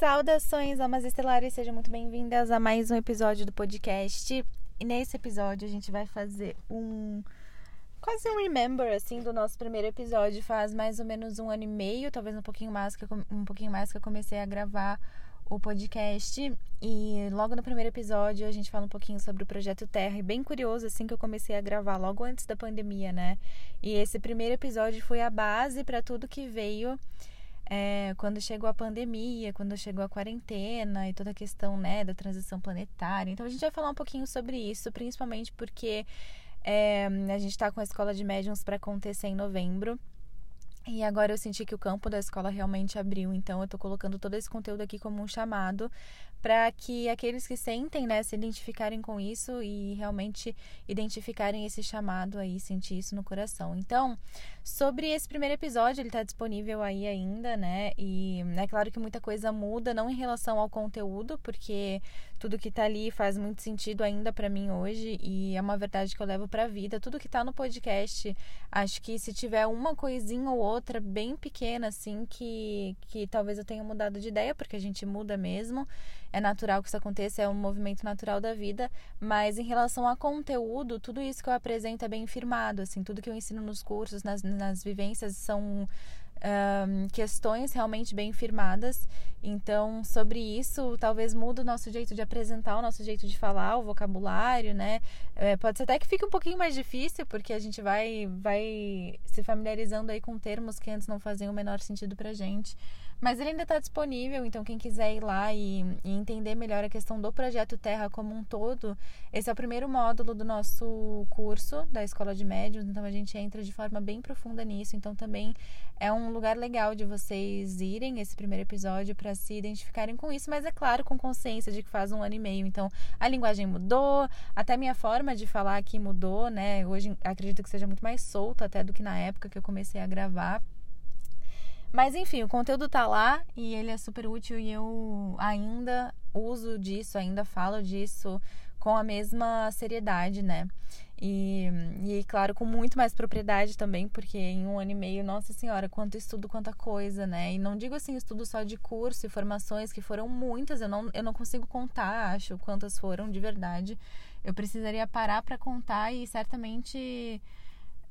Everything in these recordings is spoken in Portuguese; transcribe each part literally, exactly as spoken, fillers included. Saudações, almas estelares, sejam muito bem-vindas a mais um episódio do podcast. E nesse episódio a gente vai fazer um... quase um remember, assim, do nosso primeiro episódio. Faz mais ou menos um ano e meio, talvez um pouquinho mais que eu, um pouquinho mais que eu comecei a gravar o podcast. E logo no primeiro episódio a gente fala um pouquinho sobre o Projeto Terra. E bem curioso, assim, que eu comecei a gravar logo antes da pandemia, né? E esse primeiro episódio foi a base para tudo que veio... É, quando chegou a pandemia, quando chegou a quarentena e toda a questão, né, da transição planetária. Então a gente vai falar um pouquinho sobre isso, principalmente porque é, a gente está com a Escola de Médiums para acontecer em novembro. E agora eu senti que o campo da escola realmente abriu, então eu tô colocando todo esse conteúdo aqui como um chamado para que aqueles que sentem, né, se identificarem com isso e realmente identificarem esse chamado aí, sentir isso no coração. Então, sobre esse primeiro episódio, ele tá disponível aí ainda, né, e é claro que muita coisa muda, não em relação ao conteúdo, porque tudo que tá ali faz muito sentido ainda para mim hoje e é uma verdade que eu levo pra vida. Tudo que tá no podcast, acho que se tiver uma coisinha ou outra, outra bem pequena, assim, que, que talvez eu tenha mudado de ideia, porque a gente muda mesmo, é natural que isso aconteça, é um movimento natural da vida, mas em relação a conteúdo, tudo isso que eu apresento é bem firmado, assim, tudo que eu ensino nos cursos, nas, nas vivências, são um, questões realmente bem firmadas. Então, sobre isso, talvez mude o nosso jeito de apresentar, o nosso jeito de falar, o vocabulário, né? É, pode ser até que fique um pouquinho mais difícil, porque a gente vai, vai se familiarizando aí com termos que antes não faziam o menor sentido pra gente. Mas ele ainda está disponível, então quem quiser ir lá e, e entender melhor a questão do Projeto Terra como um todo, esse é o primeiro módulo do nosso curso da Escola de Médiuns, então a gente entra de forma bem profunda nisso, então também é um lugar legal de vocês irem esse primeiro episódio para se identificarem com isso, mas é claro, com consciência de que faz um ano e meio, então a linguagem mudou, até a minha forma de falar aqui mudou, né? Hoje acredito que seja muito mais solta até do que na época que eu comecei a gravar. Mas enfim, o conteúdo tá lá e ele é super útil e eu ainda uso disso, ainda falo disso com a mesma seriedade, né? E, e claro, com muito mais propriedade também, porque em um ano e meio, nossa senhora, quanto estudo, quanta coisa, né? E não digo assim, estudo só de curso e formações, que foram muitas, eu não, eu não consigo contar, acho, quantas foram de verdade. Eu precisaria parar pra contar e certamente...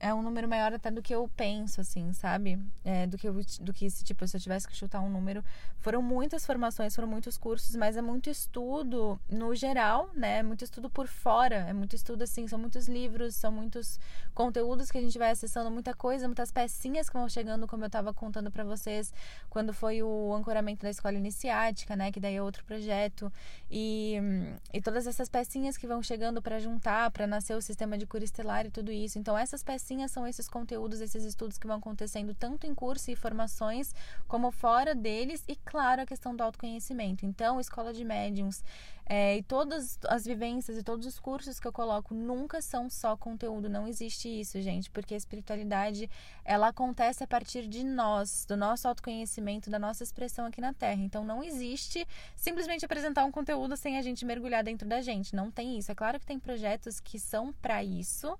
é um número maior até do que eu penso, assim, sabe? É, do que eu, do que se, tipo, se eu tivesse que chutar um número. Foram muitas formações, foram muitos cursos, mas é muito estudo no geral, né? É muito estudo por fora, é muito estudo, assim, são muitos livros, são muitos conteúdos que a gente vai acessando, muita coisa, muitas pecinhas que vão chegando, como eu tava contando pra vocês, quando foi o ancoramento da escola iniciática, né? Que daí é outro projeto. E, e todas essas pecinhas que vão chegando pra juntar, pra nascer o sistema de cura estelar e tudo isso. Então, essas pecinhas são esses conteúdos, esses estudos que vão acontecendo tanto em curso e formações como fora deles e, claro, a questão do autoconhecimento. Então, Escola de Médiuns é, e todas as vivências e todos os cursos que eu coloco nunca são só conteúdo, não existe isso, gente, porque a espiritualidade, ela acontece a partir de nós, do nosso autoconhecimento, da nossa expressão aqui na Terra. Então, não existe simplesmente apresentar um conteúdo sem a gente mergulhar dentro da gente, não tem isso. É claro que tem projetos que são para isso,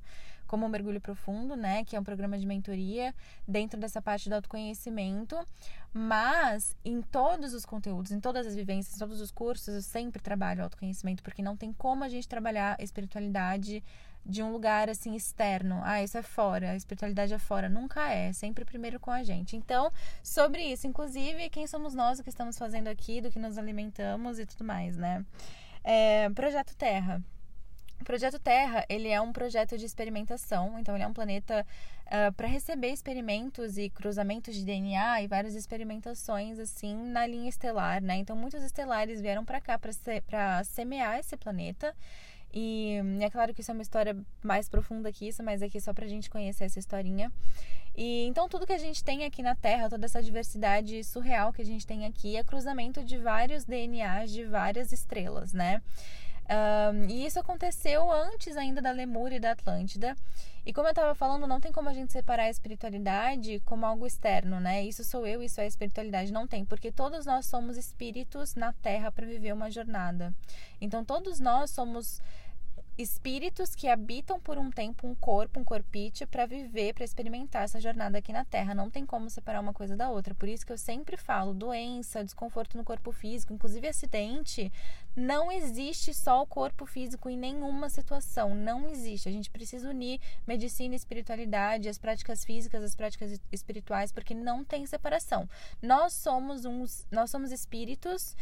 como o Mergulho Profundo, né, que é um programa de mentoria dentro dessa parte do autoconhecimento, mas em todos os conteúdos, em todas as vivências, em todos os cursos, eu sempre trabalho autoconhecimento, porque não tem como a gente trabalhar a espiritualidade de um lugar, assim, externo. Ah, isso é fora, a espiritualidade é fora. Nunca é, sempre primeiro com a gente. Então, sobre isso, inclusive, quem somos nós, o que estamos fazendo aqui, do que nos alimentamos e tudo mais, né? É, Projeto Terra. O Projeto Terra, ele é um projeto de experimentação, então ele é um planeta uh, para receber experimentos e cruzamentos de D N A e várias experimentações, assim, na linha estelar, né? Então, muitos estelares vieram para cá para se, para semear esse planeta. E é claro que isso é uma história mais profunda que isso, mas aqui só pra gente conhecer essa historinha. E então tudo que a gente tem aqui na Terra, toda essa diversidade surreal que a gente tem aqui, é cruzamento de vários D N As de várias estrelas, né? Um, e isso aconteceu antes ainda da Lemúria e da Atlântida. E como eu estava falando, não tem como a gente separar a espiritualidade como algo externo, né? Isso sou eu, isso é a espiritualidade. Não tem, porque todos nós somos espíritos na Terra para viver uma jornada. Então todos nós somos espíritos que habitam por um tempo um corpo, um corpite, para viver, para experimentar essa jornada aqui na Terra. Não tem como separar uma coisa da outra. Por isso que eu sempre falo, doença, desconforto no corpo físico, inclusive acidente, não existe só o corpo físico em nenhuma situação. Não existe. A gente precisa unir medicina e espiritualidade, as práticas físicas, as práticas espirituais, porque não tem separação. Nós somos uns, nós somos espíritos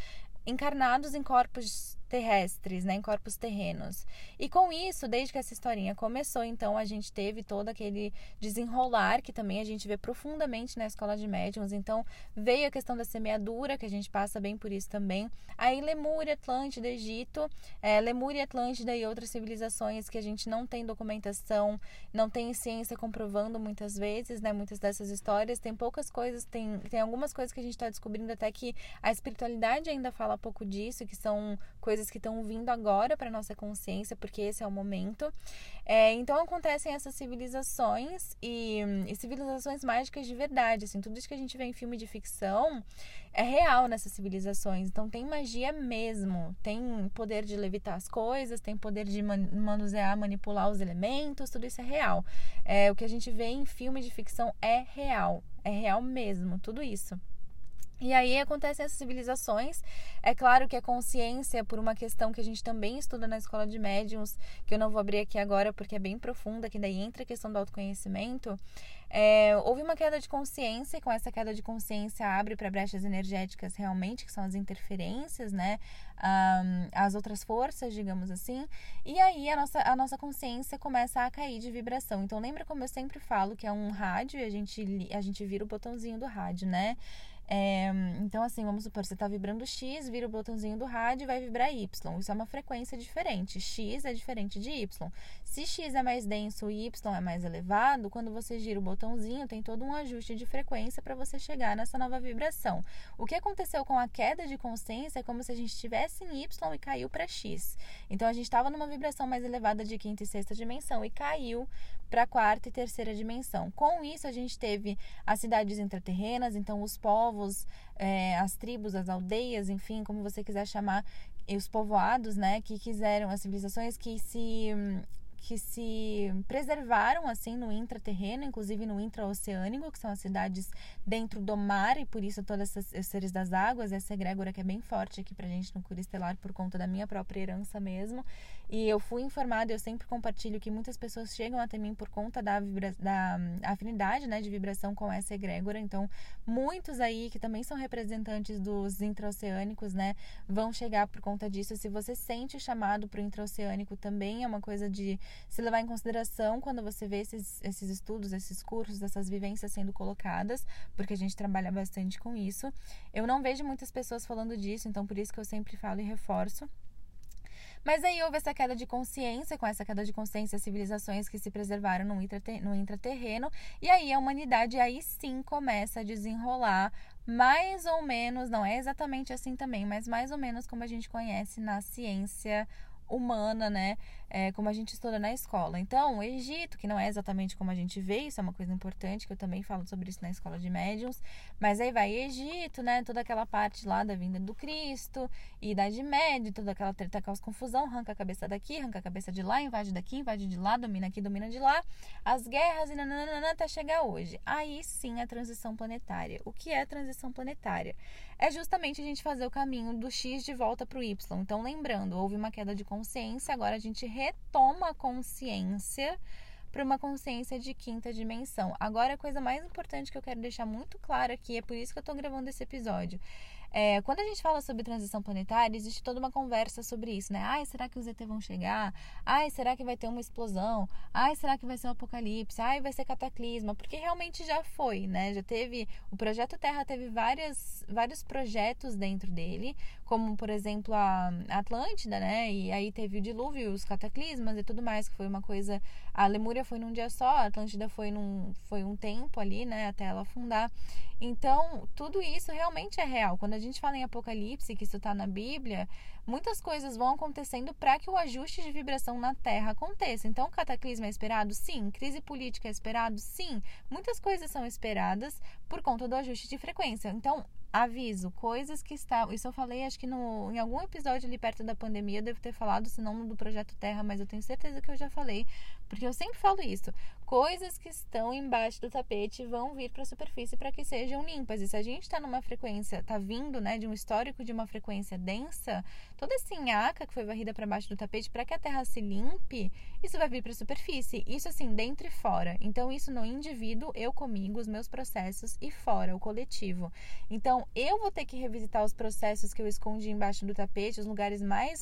encarnados em corpos terrestres, né, em corpos terrenos. E com isso, desde que essa historinha começou, então a gente teve todo aquele desenrolar que também a gente vê profundamente na Escola de Médiums. Então veio a questão da semeadura, que a gente passa bem por isso também. Aí Lemúria, Atlântida, Egito, é, Lemúria, Atlântida e outras civilizações que a gente não tem documentação, não tem ciência comprovando muitas vezes, né, muitas dessas histórias. Tem poucas coisas, tem, tem algumas coisas que a gente está descobrindo até que a espiritualidade ainda fala um pouco disso, que são coisas que estão vindo agora para nossa consciência, porque esse é o momento. É, então acontecem essas civilizações e, e civilizações mágicas de verdade, assim, tudo isso que a gente vê em filme de ficção é real nessas civilizações. Então tem magia mesmo, tem poder de levitar as coisas, tem poder de man- manusear, manipular os elementos, tudo isso é real. É, o que a gente vê em filme de ficção é real, é real mesmo, tudo isso. E aí acontecem essas civilizações. É claro que a consciência, por uma questão que a gente também estuda na Escola de Médiuns, que eu não vou abrir aqui agora porque é bem profunda, que daí entra a questão do autoconhecimento, é, houve uma queda de consciência, e com essa queda de consciência abre para brechas energéticas realmente, que são as interferências, né, um, as outras forças, digamos assim. E aí a nossa, a nossa consciência começa a cair de vibração. Então lembra como eu sempre falo que é um rádio e a gente, a gente vira o botãozinho do rádio, né? É, então assim, vamos supor, você está vibrando X, vira o botãozinho do rádio e vai vibrar Y. Isso é uma frequência diferente, X é diferente de Y. Se X é mais denso, Y é mais elevado, quando você gira o botãozinho tem todo um ajuste de frequência para você chegar nessa nova vibração. O que aconteceu com a queda de consciência é como se a gente estivesse em Y e caiu para X. Então a gente estava numa vibração mais elevada de quinta e sexta dimensão e caiu para a quarta e terceira dimensão. Com isso a gente teve as cidades intraterrenas, então os povos, as tribos, as aldeias, enfim, como você quiser chamar, e os povoados, né, que quiseram, as civilizações que se, que se preservaram assim no intraterreno, inclusive no intraoceânico, que são as cidades dentro do mar, e por isso todas essas seres das águas, essa egrégora que é bem forte aqui pra gente no Cura Estelar por conta da minha própria herança mesmo. E eu fui informada, eu sempre compartilho que muitas pessoas chegam até mim por conta da, vibra- da afinidade, né, de vibração com essa egrégora. Então muitos aí que também são representantes dos intraoceânicos, né, vão chegar por conta disso. Se você sente o chamado pro intraoceânico, também é uma coisa de se levar em consideração quando você vê esses, esses estudos, esses cursos, essas vivências sendo colocadas, porque a gente trabalha bastante com isso. Eu não vejo muitas pessoas falando disso, então por isso que eu sempre falo e reforço. Mas aí houve essa queda de consciência, com essa queda de consciência, civilizações que se preservaram no, intrater- no intraterreno, e aí a humanidade aí sim começa a desenrolar, mais ou menos, não é exatamente assim também, mas mais ou menos como a gente conhece na ciência humana, né, é, como a gente estuda na escola. Então, o Egito, que não é exatamente como a gente vê, isso é uma coisa importante, que eu também falo sobre isso na Escola de Médiuns, mas aí vai Egito, né, toda aquela parte lá da vinda do Cristo, e Idade Média, toda aquela treta, causa confusão, arranca a cabeça daqui, arranca a cabeça de lá, invade daqui, invade de lá, domina aqui, domina de lá, as guerras e nananana, até chegar hoje. Aí sim a transição planetária. O que é a transição planetária? É justamente a gente fazer o caminho do X de volta para o Y. Então, lembrando, houve uma queda de consciência, agora a gente retoma a consciência para uma consciência de quinta dimensão. Agora, a coisa mais importante que eu quero deixar muito claro aqui, é por isso que eu estou gravando esse episódio. É, quando a gente fala sobre transição planetária, existe toda uma conversa sobre isso, né? Ai, será que os E T vão chegar? Ai, será que vai ter uma explosão? Ai, será que vai ser um apocalipse? Ai, vai ser cataclisma? Porque realmente já foi, né? Já teve... O Projeto Terra teve várias, vários projetos dentro dele, como, por exemplo, a Atlântida, né? E aí teve o dilúvio, os cataclismas e tudo mais, que foi uma coisa... A Lemúria foi num dia só, a Atlântida foi, num, foi um tempo ali, né? Até ela afundar. Então, tudo isso realmente é real. Quando a gente fala em apocalipse, que isso está na Bíblia, muitas coisas vão acontecendo para que o ajuste de vibração na Terra aconteça. Então, cataclismo é esperado? Sim. Crise política é esperado? Sim. Muitas coisas são esperadas por conta do ajuste de frequência. Então, Aviso, coisas que estavam... Isso eu falei, acho que no, em algum episódio ali perto da pandemia, eu devo ter falado, se não do Projeto Terra, mas eu tenho certeza que eu já falei, porque eu sempre falo isso. Coisas que estão embaixo do tapete vão vir para a superfície para que sejam limpas. E se a gente está numa frequência, está vindo, né, de um histórico de uma frequência densa, toda essa nhaca que foi varrida para baixo do tapete, para que a Terra se limpe, isso vai vir para a superfície. Isso assim, dentro e fora. Então, isso no indivíduo, eu comigo, os meus processos, e fora, o coletivo. Então, Então, eu vou ter que revisitar os processos que eu escondi embaixo do tapete, os lugares mais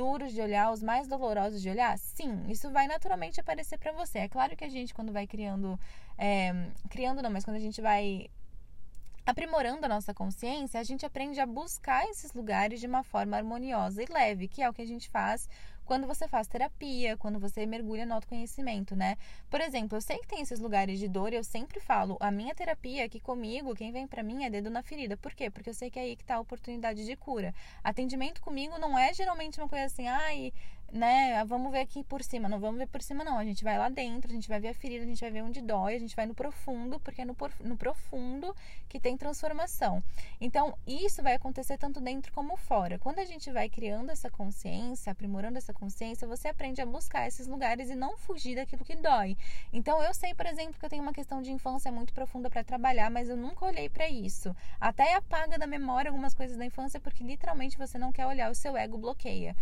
duros de olhar, os mais dolorosos de olhar? Sim, isso vai naturalmente aparecer para você. É claro que a gente, quando vai criando... É, criando não, mas quando a gente vai aprimorando a nossa consciência, a gente aprende a buscar esses lugares de uma forma harmoniosa e leve, que é o que a gente faz quando você faz terapia, quando você mergulha no autoconhecimento, né? Por exemplo, eu sei que tem esses lugares de dor e eu sempre falo, a minha terapia aqui comigo, quem vem pra mim é dedo na ferida. Por quê? Porque eu sei que é aí que tá a oportunidade de cura. Atendimento comigo não é geralmente uma coisa assim, ai, né, vamos ver aqui por cima. Não vamos ver por cima, não. A gente vai lá dentro, a gente vai ver a ferida, a gente vai ver onde dói, a gente vai no profundo, porque é no, no profundo que tem transformação. Então, isso vai acontecer tanto dentro como fora. Quando a gente vai criando essa consciência, aprimorando essa consciência, você aprende a buscar esses lugares e não fugir daquilo que dói. Então, eu sei, por exemplo, que eu tenho uma questão de infância muito profunda para trabalhar, mas eu nunca olhei para isso. Até apaga da memória algumas coisas da infância, porque literalmente você não quer olhar, o seu ego bloqueia.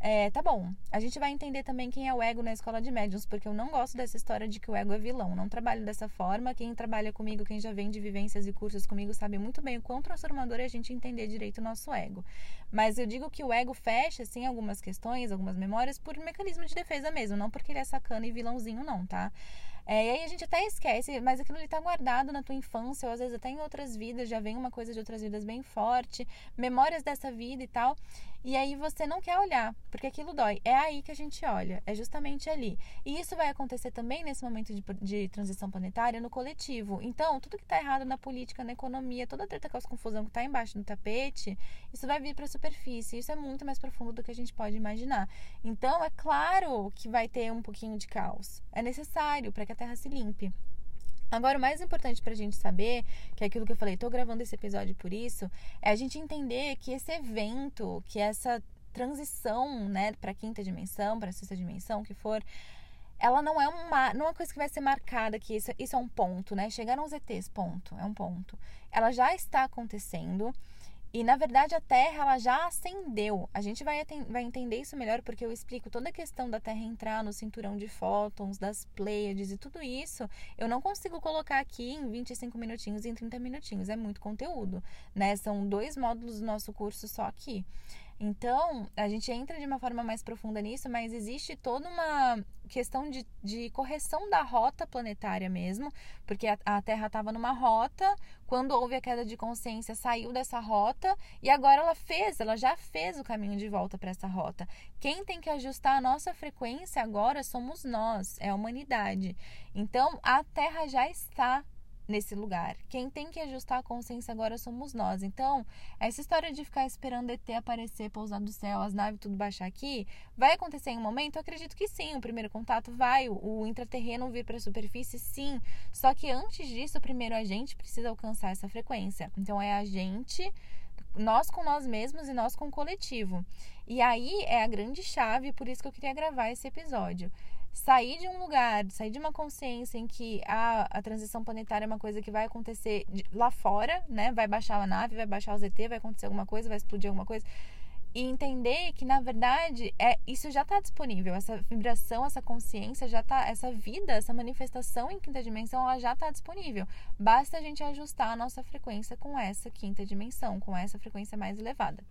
É, tá bom, a gente vai entender também quem é o ego na Escola de Médiums, porque eu não gosto dessa história de que o ego é vilão, não trabalho dessa forma. Quem trabalha comigo, quem já vem de vivências e cursos comigo, sabe muito bem o quão transformador é a gente entender direito o nosso ego. Mas eu digo que o ego fecha, assim, algumas questões, algumas memórias, por mecanismo de defesa mesmo, não porque ele é sacana e vilãozinho, não, tá? É, e aí a gente até esquece, mas aquilo ali tá guardado na tua infância, ou às vezes até em outras vidas, já vem uma coisa de outras vidas bem forte, memórias dessa vida e tal, e aí você não quer olhar, porque aquilo dói. É aí que a gente olha, é justamente ali. E isso vai acontecer também nesse momento de, de transição planetária no coletivo. Então, tudo que tá errado na política, na economia, toda a treta, causa confusão que tá embaixo do tapete, isso vai vir pra superfície, isso é muito mais profundo do que a gente pode imaginar. Então, é claro que vai ter um pouquinho de caos. É necessário para que a Terra se limpe. Agora, o mais importante pra gente saber, que é aquilo que eu falei, tô gravando esse episódio por isso, é a gente entender que esse evento, que essa transição, né, pra quinta dimensão, pra sexta dimensão, que for, ela não é uma, não é uma coisa que vai ser marcada, que isso, isso é um ponto, né? Chegaram os E Tês, ponto, é um ponto. Ela já está acontecendo. E, na verdade, a Terra, ela já ascendeu. A gente vai, vai entender isso melhor, porque eu explico toda a questão da Terra entrar no cinturão de fótons, das Plêiades e tudo isso. Eu não consigo colocar aqui em vinte e cinco minutinhos e em trinta minutinhos. É muito conteúdo, né? São dois módulos do nosso curso só aqui. Então, a gente entra de uma forma mais profunda nisso, mas existe toda uma questão de, de correção da rota planetária mesmo, porque a, a Terra estava numa rota, quando houve a queda de consciência, saiu dessa rota, e agora ela fez, ela já fez o caminho de volta para essa rota. Quem tem que ajustar a nossa frequência agora somos nós, é a humanidade. Então, a Terra já está nesse lugar. Quem tem que ajustar a consciência agora somos nós. Então, essa história de ficar esperando E T aparecer, pousar do céu, as naves tudo baixar aqui, vai acontecer em um momento? Eu acredito que sim. O primeiro contato vai, o intraterreno vir para a superfície, sim. Só que antes disso, primeiro a gente precisa alcançar essa frequência. Então, é a gente, nós com nós mesmos e nós com o coletivo. E aí é a grande chave, por isso que eu queria gravar esse episódio. Sair de um lugar, sair de uma consciência em que a, a transição planetária é uma coisa que vai acontecer de, lá fora, né? Vai baixar a nave, vai baixar o Z T, vai acontecer alguma coisa, vai explodir alguma coisa. E entender que, na verdade, é, isso já está disponível. Essa vibração, essa consciência, já tá, essa vida, essa manifestação em quinta dimensão, ela já está disponível. Basta a gente ajustar a nossa frequência com essa quinta dimensão, com essa frequência mais elevada.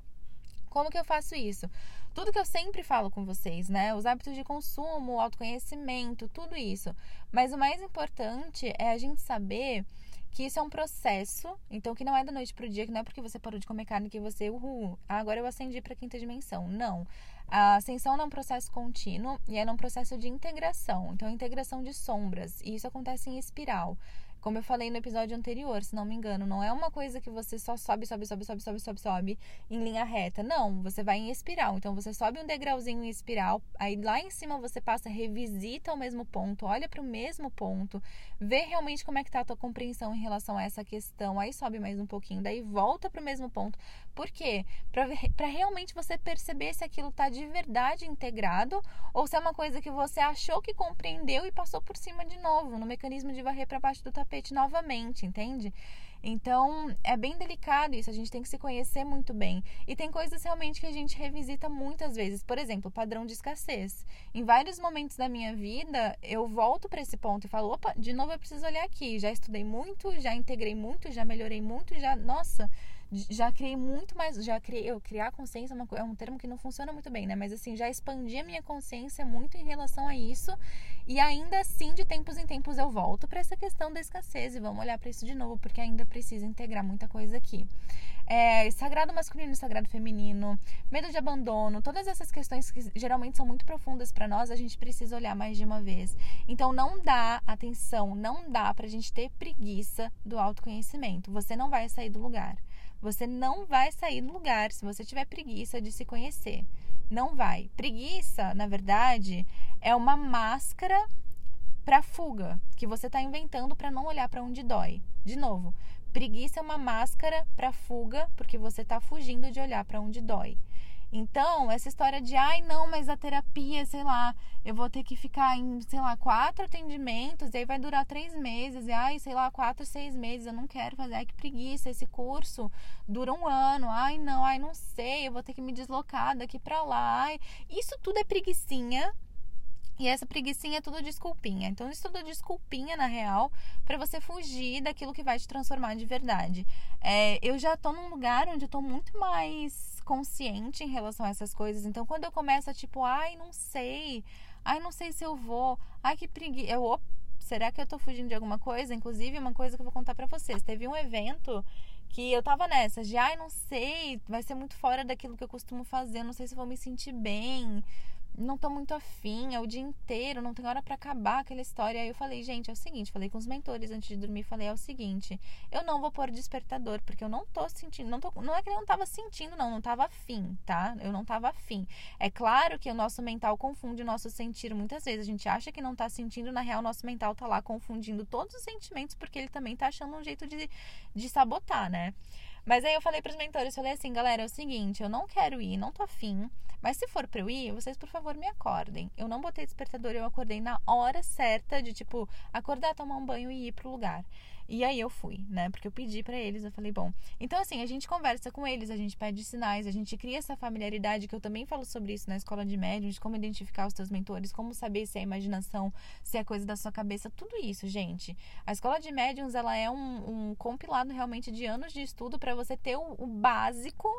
Como que eu faço isso? Tudo que eu sempre falo com vocês, né? Os hábitos de consumo, o autoconhecimento, tudo isso. Mas o mais importante é a gente saber que isso é um processo, então que não é da noite pro dia, que não é porque você parou de comer carne que você, uhul, agora eu ascendi para a quinta dimensão. Não. A ascensão não é um processo contínuo e é um processo de integração. Então, integração de sombras. E isso acontece em espiral. Como eu falei no episódio anterior, se não me engano, não é uma coisa que você só sobe, sobe, sobe, sobe, sobe, sobe, sobe em linha reta. Não, você vai em espiral. Então, você sobe um degrauzinho em espiral, aí lá em cima você passa, revisita o mesmo ponto, olha para o mesmo ponto, vê realmente como é que está a tua compreensão em relação a essa questão, aí sobe mais um pouquinho, daí volta para o mesmo ponto. Por quê? Para realmente você perceber se aquilo está de verdade integrado ou se é uma coisa que você achou que compreendeu e passou por cima de novo, no mecanismo de varrer para baixo do tapete. Novamente, entende? Então, é bem delicado isso, a gente tem que se conhecer muito bem. E tem coisas realmente que a gente revisita muitas vezes. Por exemplo, padrão de escassez. Em vários momentos da minha vida, eu volto para esse ponto e falo, opa, de novo eu preciso olhar aqui. Já estudei muito, já integrei muito, já melhorei muito, já, nossa, já criei muito mais, já criei, eu, criar consciência é, uma, é um termo que não funciona muito bem, né? Mas assim, já expandi a minha consciência muito em relação a isso. E ainda assim, de tempos em tempos, eu volto para essa questão da escassez e vamos olhar para isso de novo, porque ainda precisa integrar muita coisa aqui. É, sagrado masculino, sagrado feminino, medo de abandono, todas essas questões que geralmente são muito profundas para nós, a gente precisa olhar mais de uma vez. Então não dá, atenção, não dá pra gente ter preguiça do autoconhecimento. Você não vai sair do lugar. Você não vai sair do lugar se você tiver preguiça de se conhecer. Não vai. Preguiça, na verdade, é uma máscara para fuga que você tá inventando para não olhar para onde dói. De novo, preguiça é uma máscara para fuga porque você tá fugindo de olhar para onde dói. Então, essa história de, ai não, mas a terapia, sei lá, eu vou ter que ficar em, sei lá, quatro atendimentos, e aí vai durar três meses, e ai, sei lá, quatro, seis meses, eu não quero fazer, ai que preguiça, esse curso dura um ano, ai não, ai não sei, eu vou ter que me deslocar daqui pra lá, ai, isso tudo é preguicinha. E essa preguicinha é tudo desculpinha. Então, isso tudo desculpinha, na real, pra você fugir daquilo que vai te transformar de verdade. É, eu já tô num lugar onde eu tô muito mais consciente em relação a essas coisas. Então, quando eu começo a tipo, ai, não sei. Ai, não sei se eu vou. Ai, que preguiça. Eu, op, será que eu tô fugindo de alguma coisa? Inclusive, uma coisa que eu vou contar pra vocês. Teve um evento que eu tava nessa de, ai, não sei. Vai ser muito fora daquilo que eu costumo fazer. Não sei se eu vou me sentir bem. Não tô muito afim, é o dia inteiro, não tem hora pra acabar aquela história. Aí eu falei, gente, é o seguinte, falei com os mentores antes de dormir, falei, é o seguinte, eu não vou pôr despertador, porque eu não tô sentindo, não, tô, não é que eu não tava sentindo, não, não tava afim, tá? Eu não tava afim. É claro que o nosso mental confunde o nosso sentir muitas vezes, a gente acha que não tá sentindo, na real, o nosso mental tá lá confundindo todos os sentimentos, porque ele também tá achando um jeito de, de sabotar, né? Mas aí eu falei pros mentores, falei assim, galera, é o seguinte, eu não quero ir, não tô afim, mas se for pra eu ir, vocês por favor me acordem. Eu não botei despertador, eu acordei na hora certa de tipo, acordar, tomar um banho e ir pro lugar. E aí eu fui, né, porque eu pedi pra eles, eu falei, bom, então assim, a gente conversa com eles, a gente pede sinais, a gente cria essa familiaridade, que eu também falo sobre isso na Escola de Médiums, de como identificar os teus mentores, como saber se é imaginação, se é coisa da sua cabeça, tudo isso, gente. A Escola de Médiums, ela é um, um compilado realmente de anos de estudo pra você ter o, o básico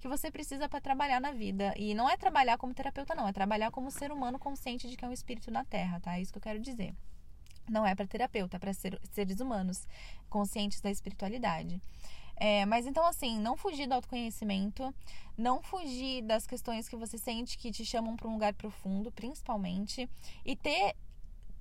que você precisa para trabalhar na vida. E não é trabalhar como terapeuta, não. É trabalhar como ser humano consciente de que é um espírito na Terra, tá? É isso que eu quero dizer. Não é para terapeuta, é para ser, seres humanos conscientes da espiritualidade. É, mas então, assim, não fugir do autoconhecimento, não fugir das questões que você sente que te chamam para um lugar profundo, principalmente, e ter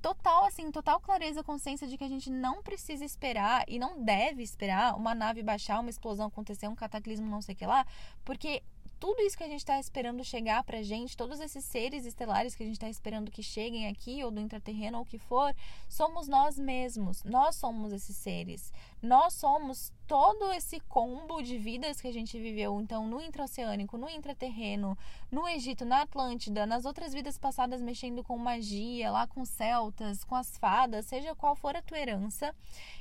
total, assim, total clareza, consciência de que a gente não precisa esperar e não deve esperar uma nave baixar, uma explosão acontecer, um cataclismo, não sei o que lá, porque tudo isso que a gente está esperando chegar pra gente, todos esses seres estelares que a gente está esperando que cheguem aqui, ou do intraterreno, ou o que for, somos nós mesmos, nós somos esses seres, nós somos todo esse combo de vidas que a gente viveu, então no intraoceânico, no intraterreno, no Egito, na Atlântida, nas outras vidas passadas mexendo com magia, lá com celtas, com as fadas, seja qual for a tua herança,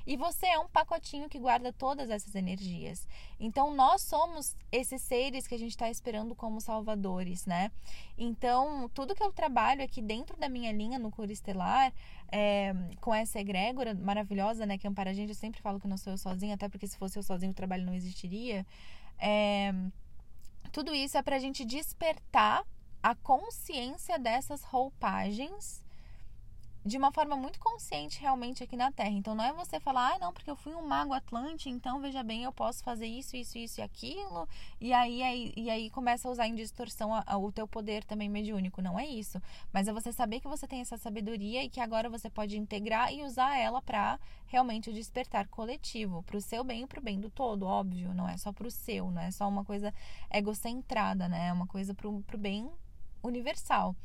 e você é um pacotinho que guarda todas essas energias. Então nós somos esses seres que a gente está esperando como salvadores, né? Então tudo que eu trabalho aqui dentro da minha linha no Cura Estelar, é, com essa egrégora maravilhosa, né, que ampara a gente, eu sempre falo que não sou eu sozinha, até porque se fosse eu sozinho o trabalho não existiria. É, tudo isso é pra gente despertar a consciência dessas roupagens de uma forma muito consciente realmente aqui na Terra. Então não é você falar, ah não, porque eu fui um mago atlante, então veja bem, eu posso fazer isso, isso, isso e aquilo, e aí, aí, e aí começa a usar em distorção a, a, o teu poder também mediúnico, não é isso. Mas é você saber que você tem essa sabedoria e que agora você pode integrar e usar ela para realmente o despertar coletivo, para o seu bem e para o bem do todo, óbvio, não é só para o seu, não é só uma coisa egocentrada, né? É uma coisa para o bem universal.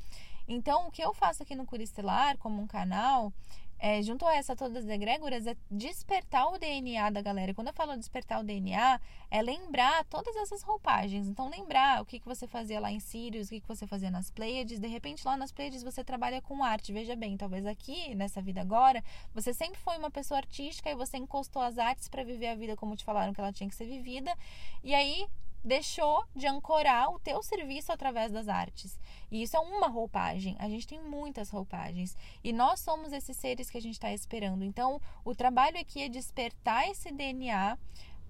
Então, o que eu faço aqui no Cura Estelar, como um canal, é, junto a essa todas as egrégoras, é despertar o D N A da galera. Quando eu falo despertar o D N A, é lembrar todas essas roupagens. Então, lembrar o que, que você fazia lá em Sirius, o que, que você fazia nas Plêiades. De repente, lá nas Plêiades, você trabalha com arte. Veja bem, talvez aqui, nessa vida agora, você sempre foi uma pessoa artística e você encostou as artes para viver a vida como te falaram que ela tinha que ser vivida. E aí deixou de ancorar o teu serviço através das artes. E isso é uma roupagem. A gente tem muitas roupagens. E nós somos esses seres que a gente está esperando. Então, o trabalho aqui é despertar esse D N A,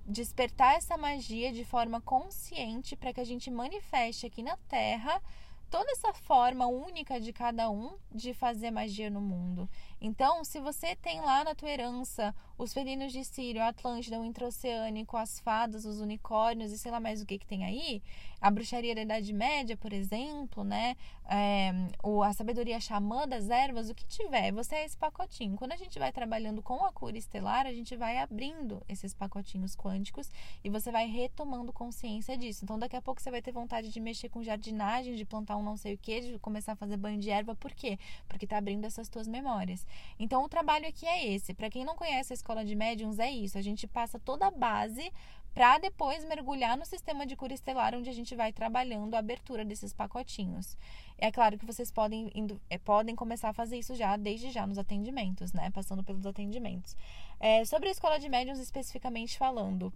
despertar essa magia de forma consciente para que a gente manifeste aqui na Terra toda essa forma única de cada um de fazer magia no mundo. Então, se você tem lá na tua herança os felinos de Sírio, a Atlântida, o intraoceânico, as fadas, os unicórnios e sei lá mais o que que tem aí, a bruxaria da Idade Média, por exemplo, né? É, ou a sabedoria xamã das ervas, o que tiver, você é esse pacotinho. Quando a gente vai trabalhando com a cura estelar, a gente vai abrindo esses pacotinhos quânticos e você vai retomando consciência disso. Então, daqui a pouco você vai ter vontade de mexer com jardinagem, de plantar um não sei o que, de começar a fazer banho de erva. Por quê? Porque tá abrindo essas tuas memórias. Então o trabalho aqui é esse. Para quem não conhece a Escola de Médiums, é isso. A gente passa toda a base para depois mergulhar no sistema de cura estelar, onde a gente vai trabalhando a abertura desses pacotinhos. É claro que vocês podem, é, podem começar a fazer isso já, desde já nos atendimentos, né? Passando pelos atendimentos. É, sobre a Escola de Médiums especificamente falando,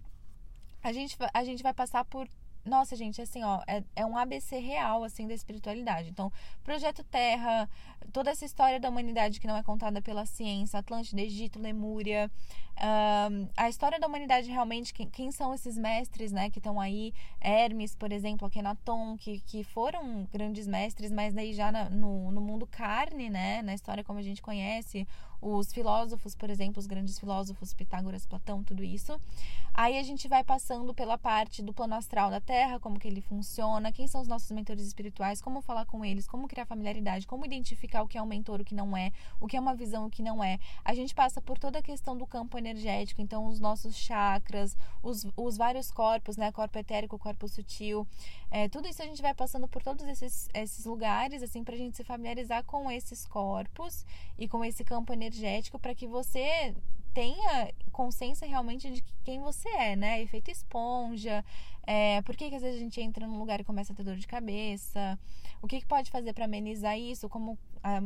a gente, a gente vai passar por... Nossa, gente, assim, ó, é, é um A B C real, assim, da espiritualidade. Então, Projeto Terra, toda essa história da humanidade que não é contada pela ciência, Atlântida, Egito, Lemúria, um, a história da humanidade realmente, quem, quem são esses mestres, né, que estão aí, Hermes, por exemplo, Akenaton, que, que foram grandes mestres, mas daí já na, no, no mundo carne, né, na história como a gente conhece, os filósofos, por exemplo, os grandes filósofos, Pitágoras, Platão, tudo isso. Aí a gente vai passando pela parte do plano astral da Terra, como que ele funciona, quem são os nossos mentores espirituais, como falar com eles, como criar familiaridade, como identificar o que é um mentor, o que não é, o que é uma visão, o que não é. A gente passa por toda a questão do campo energético, então os nossos chakras, os, os vários corpos, né, corpo etérico, corpo sutil, é, tudo isso a gente vai passando por todos esses, esses lugares, assim, pra gente se familiarizar com esses corpos e com esse campo energético, para que você tenha consciência realmente de quem você é, né? Efeito esponja, é, por que que às vezes a gente entra num lugar e começa a ter dor de cabeça, o que que pode fazer para amenizar isso, como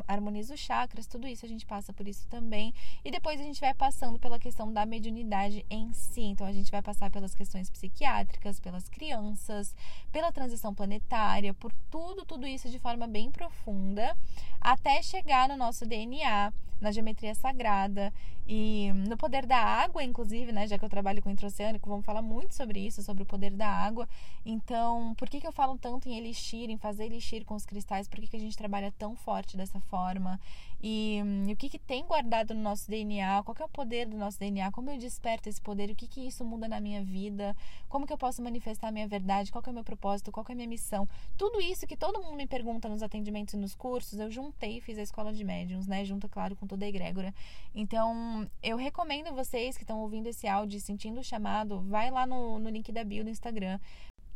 harmoniza os chakras, tudo isso a gente passa por isso também. E depois a gente vai passando pela questão da mediunidade em si. Então a gente vai passar pelas questões psiquiátricas, pelas crianças, pela transição planetária, por tudo, tudo isso de forma bem profunda, até chegar no nosso D N A, na geometria sagrada e no poder da água, inclusive, né? Já que eu trabalho com intraoceânico, vamos falar muito sobre isso, sobre o poder da água. Então, por que que eu falo tanto em elixir, em fazer elixir com os cristais? Por que que a gente trabalha tão forte dessa forma? E, e o que que tem guardado no nosso D N A? Qual que é o poder do nosso D N A? Como eu desperto esse poder? O que que isso muda na minha vida? Como que eu posso manifestar a minha verdade? Qual que é o meu propósito? Qual que é a minha missão? Tudo isso que todo mundo me pergunta nos atendimentos e nos cursos, eu juntei e fiz a Escola de Médiuns, né? Junto, claro, com toda a egrégora. Então, eu recomendo vocês que estão ouvindo esse áudio e sentindo o chamado, vai lá no, no link da bio do Instagram,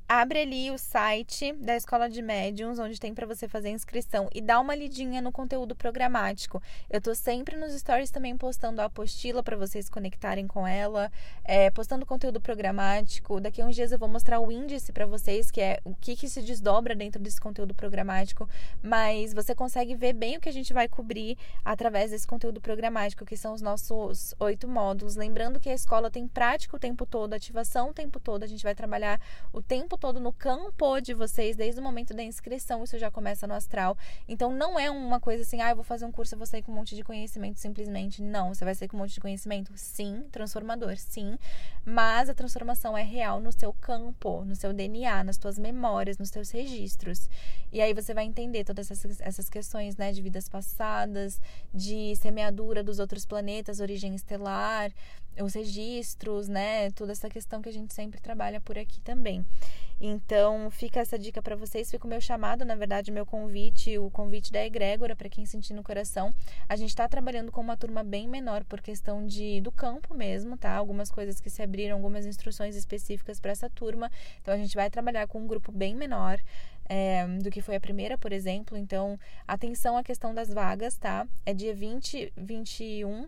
abre ali o site da Escola de Médiuns, onde tem para você fazer a inscrição, e dá uma lidinha no conteúdo programático. Eu tô sempre nos stories também postando a apostila para vocês conectarem com ela, é, postando conteúdo programático. Daqui a uns dias eu vou mostrar o índice para vocês, que é o que que se desdobra dentro desse conteúdo programático, mas você consegue ver bem o que a gente vai cobrir através desse conteúdo programático, que são os nossos oito módulos. Lembrando que a escola tem prática o tempo todo, ativação o tempo todo, a gente vai trabalhar o tempo tempo todo no campo de vocês, desde o momento da inscrição, isso já começa no astral. Então não é uma coisa assim, ah, eu vou fazer um curso e vou sair com um monte de conhecimento simplesmente. Não, você vai sair com um monte de conhecimento, sim, transformador, sim, mas a transformação é real no seu campo, no seu D N A, nas suas memórias, nos seus registros. E aí você vai entender todas essas, essas questões, né, de vidas passadas, de semeadura dos outros planetas, origem estelar, os registros, né, toda essa questão que a gente sempre trabalha por aqui também. Então fica essa dica para vocês, fica o meu chamado, na verdade o meu convite, o convite da egrégora para quem sentir no coração. A gente está trabalhando com uma turma bem menor por questão de, do campo mesmo, tá? Algumas coisas que se abriram, algumas instruções específicas para essa turma, então a gente vai trabalhar com um grupo bem menor É, do que foi a primeira, por exemplo. Então, atenção à questão das vagas, tá? É dia vinte, vinte e um,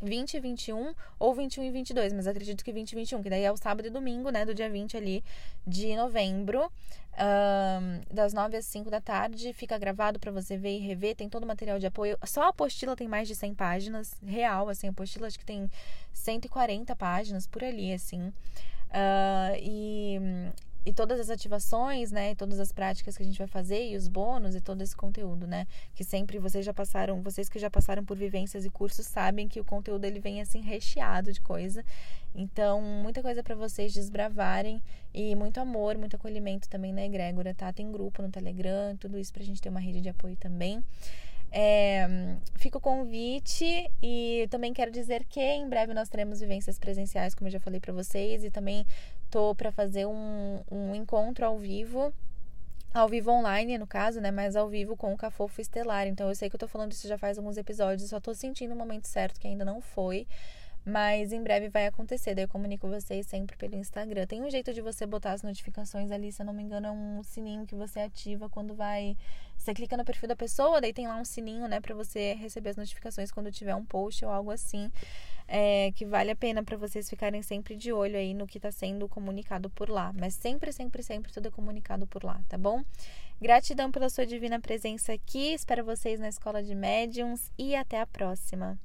vinte e vinte e um ou vinte e um e vinte e dois, mas acredito que vinte e vinte e um, que daí é o sábado e domingo, né? Do dia vinte ali de novembro, um, das nove às cinco da tarde. Fica gravado pra você ver e rever. Tem todo o material de apoio. Só a apostila tem mais de cem páginas, real, assim. A apostila acho que tem cento e quarenta páginas por ali, assim. Uh, e... E todas as ativações, né, e todas as práticas que a gente vai fazer, e os bônus, e todo esse conteúdo, né, que sempre vocês já passaram, vocês que já passaram por vivências e cursos sabem que o conteúdo ele vem assim recheado de coisa. Então, muita coisa para vocês desbravarem e muito amor, muito acolhimento também na egrégora, tá? Tem grupo no Telegram, tudo isso pra gente ter uma rede de apoio também. É, fica o convite, e também quero dizer que em breve nós teremos vivências presenciais, como eu já falei para vocês, e também tô para fazer um, um encontro ao vivo, ao vivo online no caso, né, mas ao vivo com o Cafofo Estelar. Então eu sei que eu tô falando isso já faz alguns episódios, só tô sentindo o momento certo que ainda não foi, mas em breve vai acontecer. Daí eu comunico vocês sempre pelo Instagram. Tem um jeito de você botar as notificações ali, se eu não me engano, é um sininho que você ativa quando vai... Você clica no perfil da pessoa, daí tem lá um sininho, né, pra você receber as notificações quando tiver um post ou algo assim, é, que vale a pena pra vocês ficarem sempre de olho aí no que tá sendo comunicado por lá. Mas sempre, sempre, sempre tudo é comunicado por lá, tá bom? Gratidão pela sua divina presença aqui, espero vocês na Escola de Médiums e até a próxima!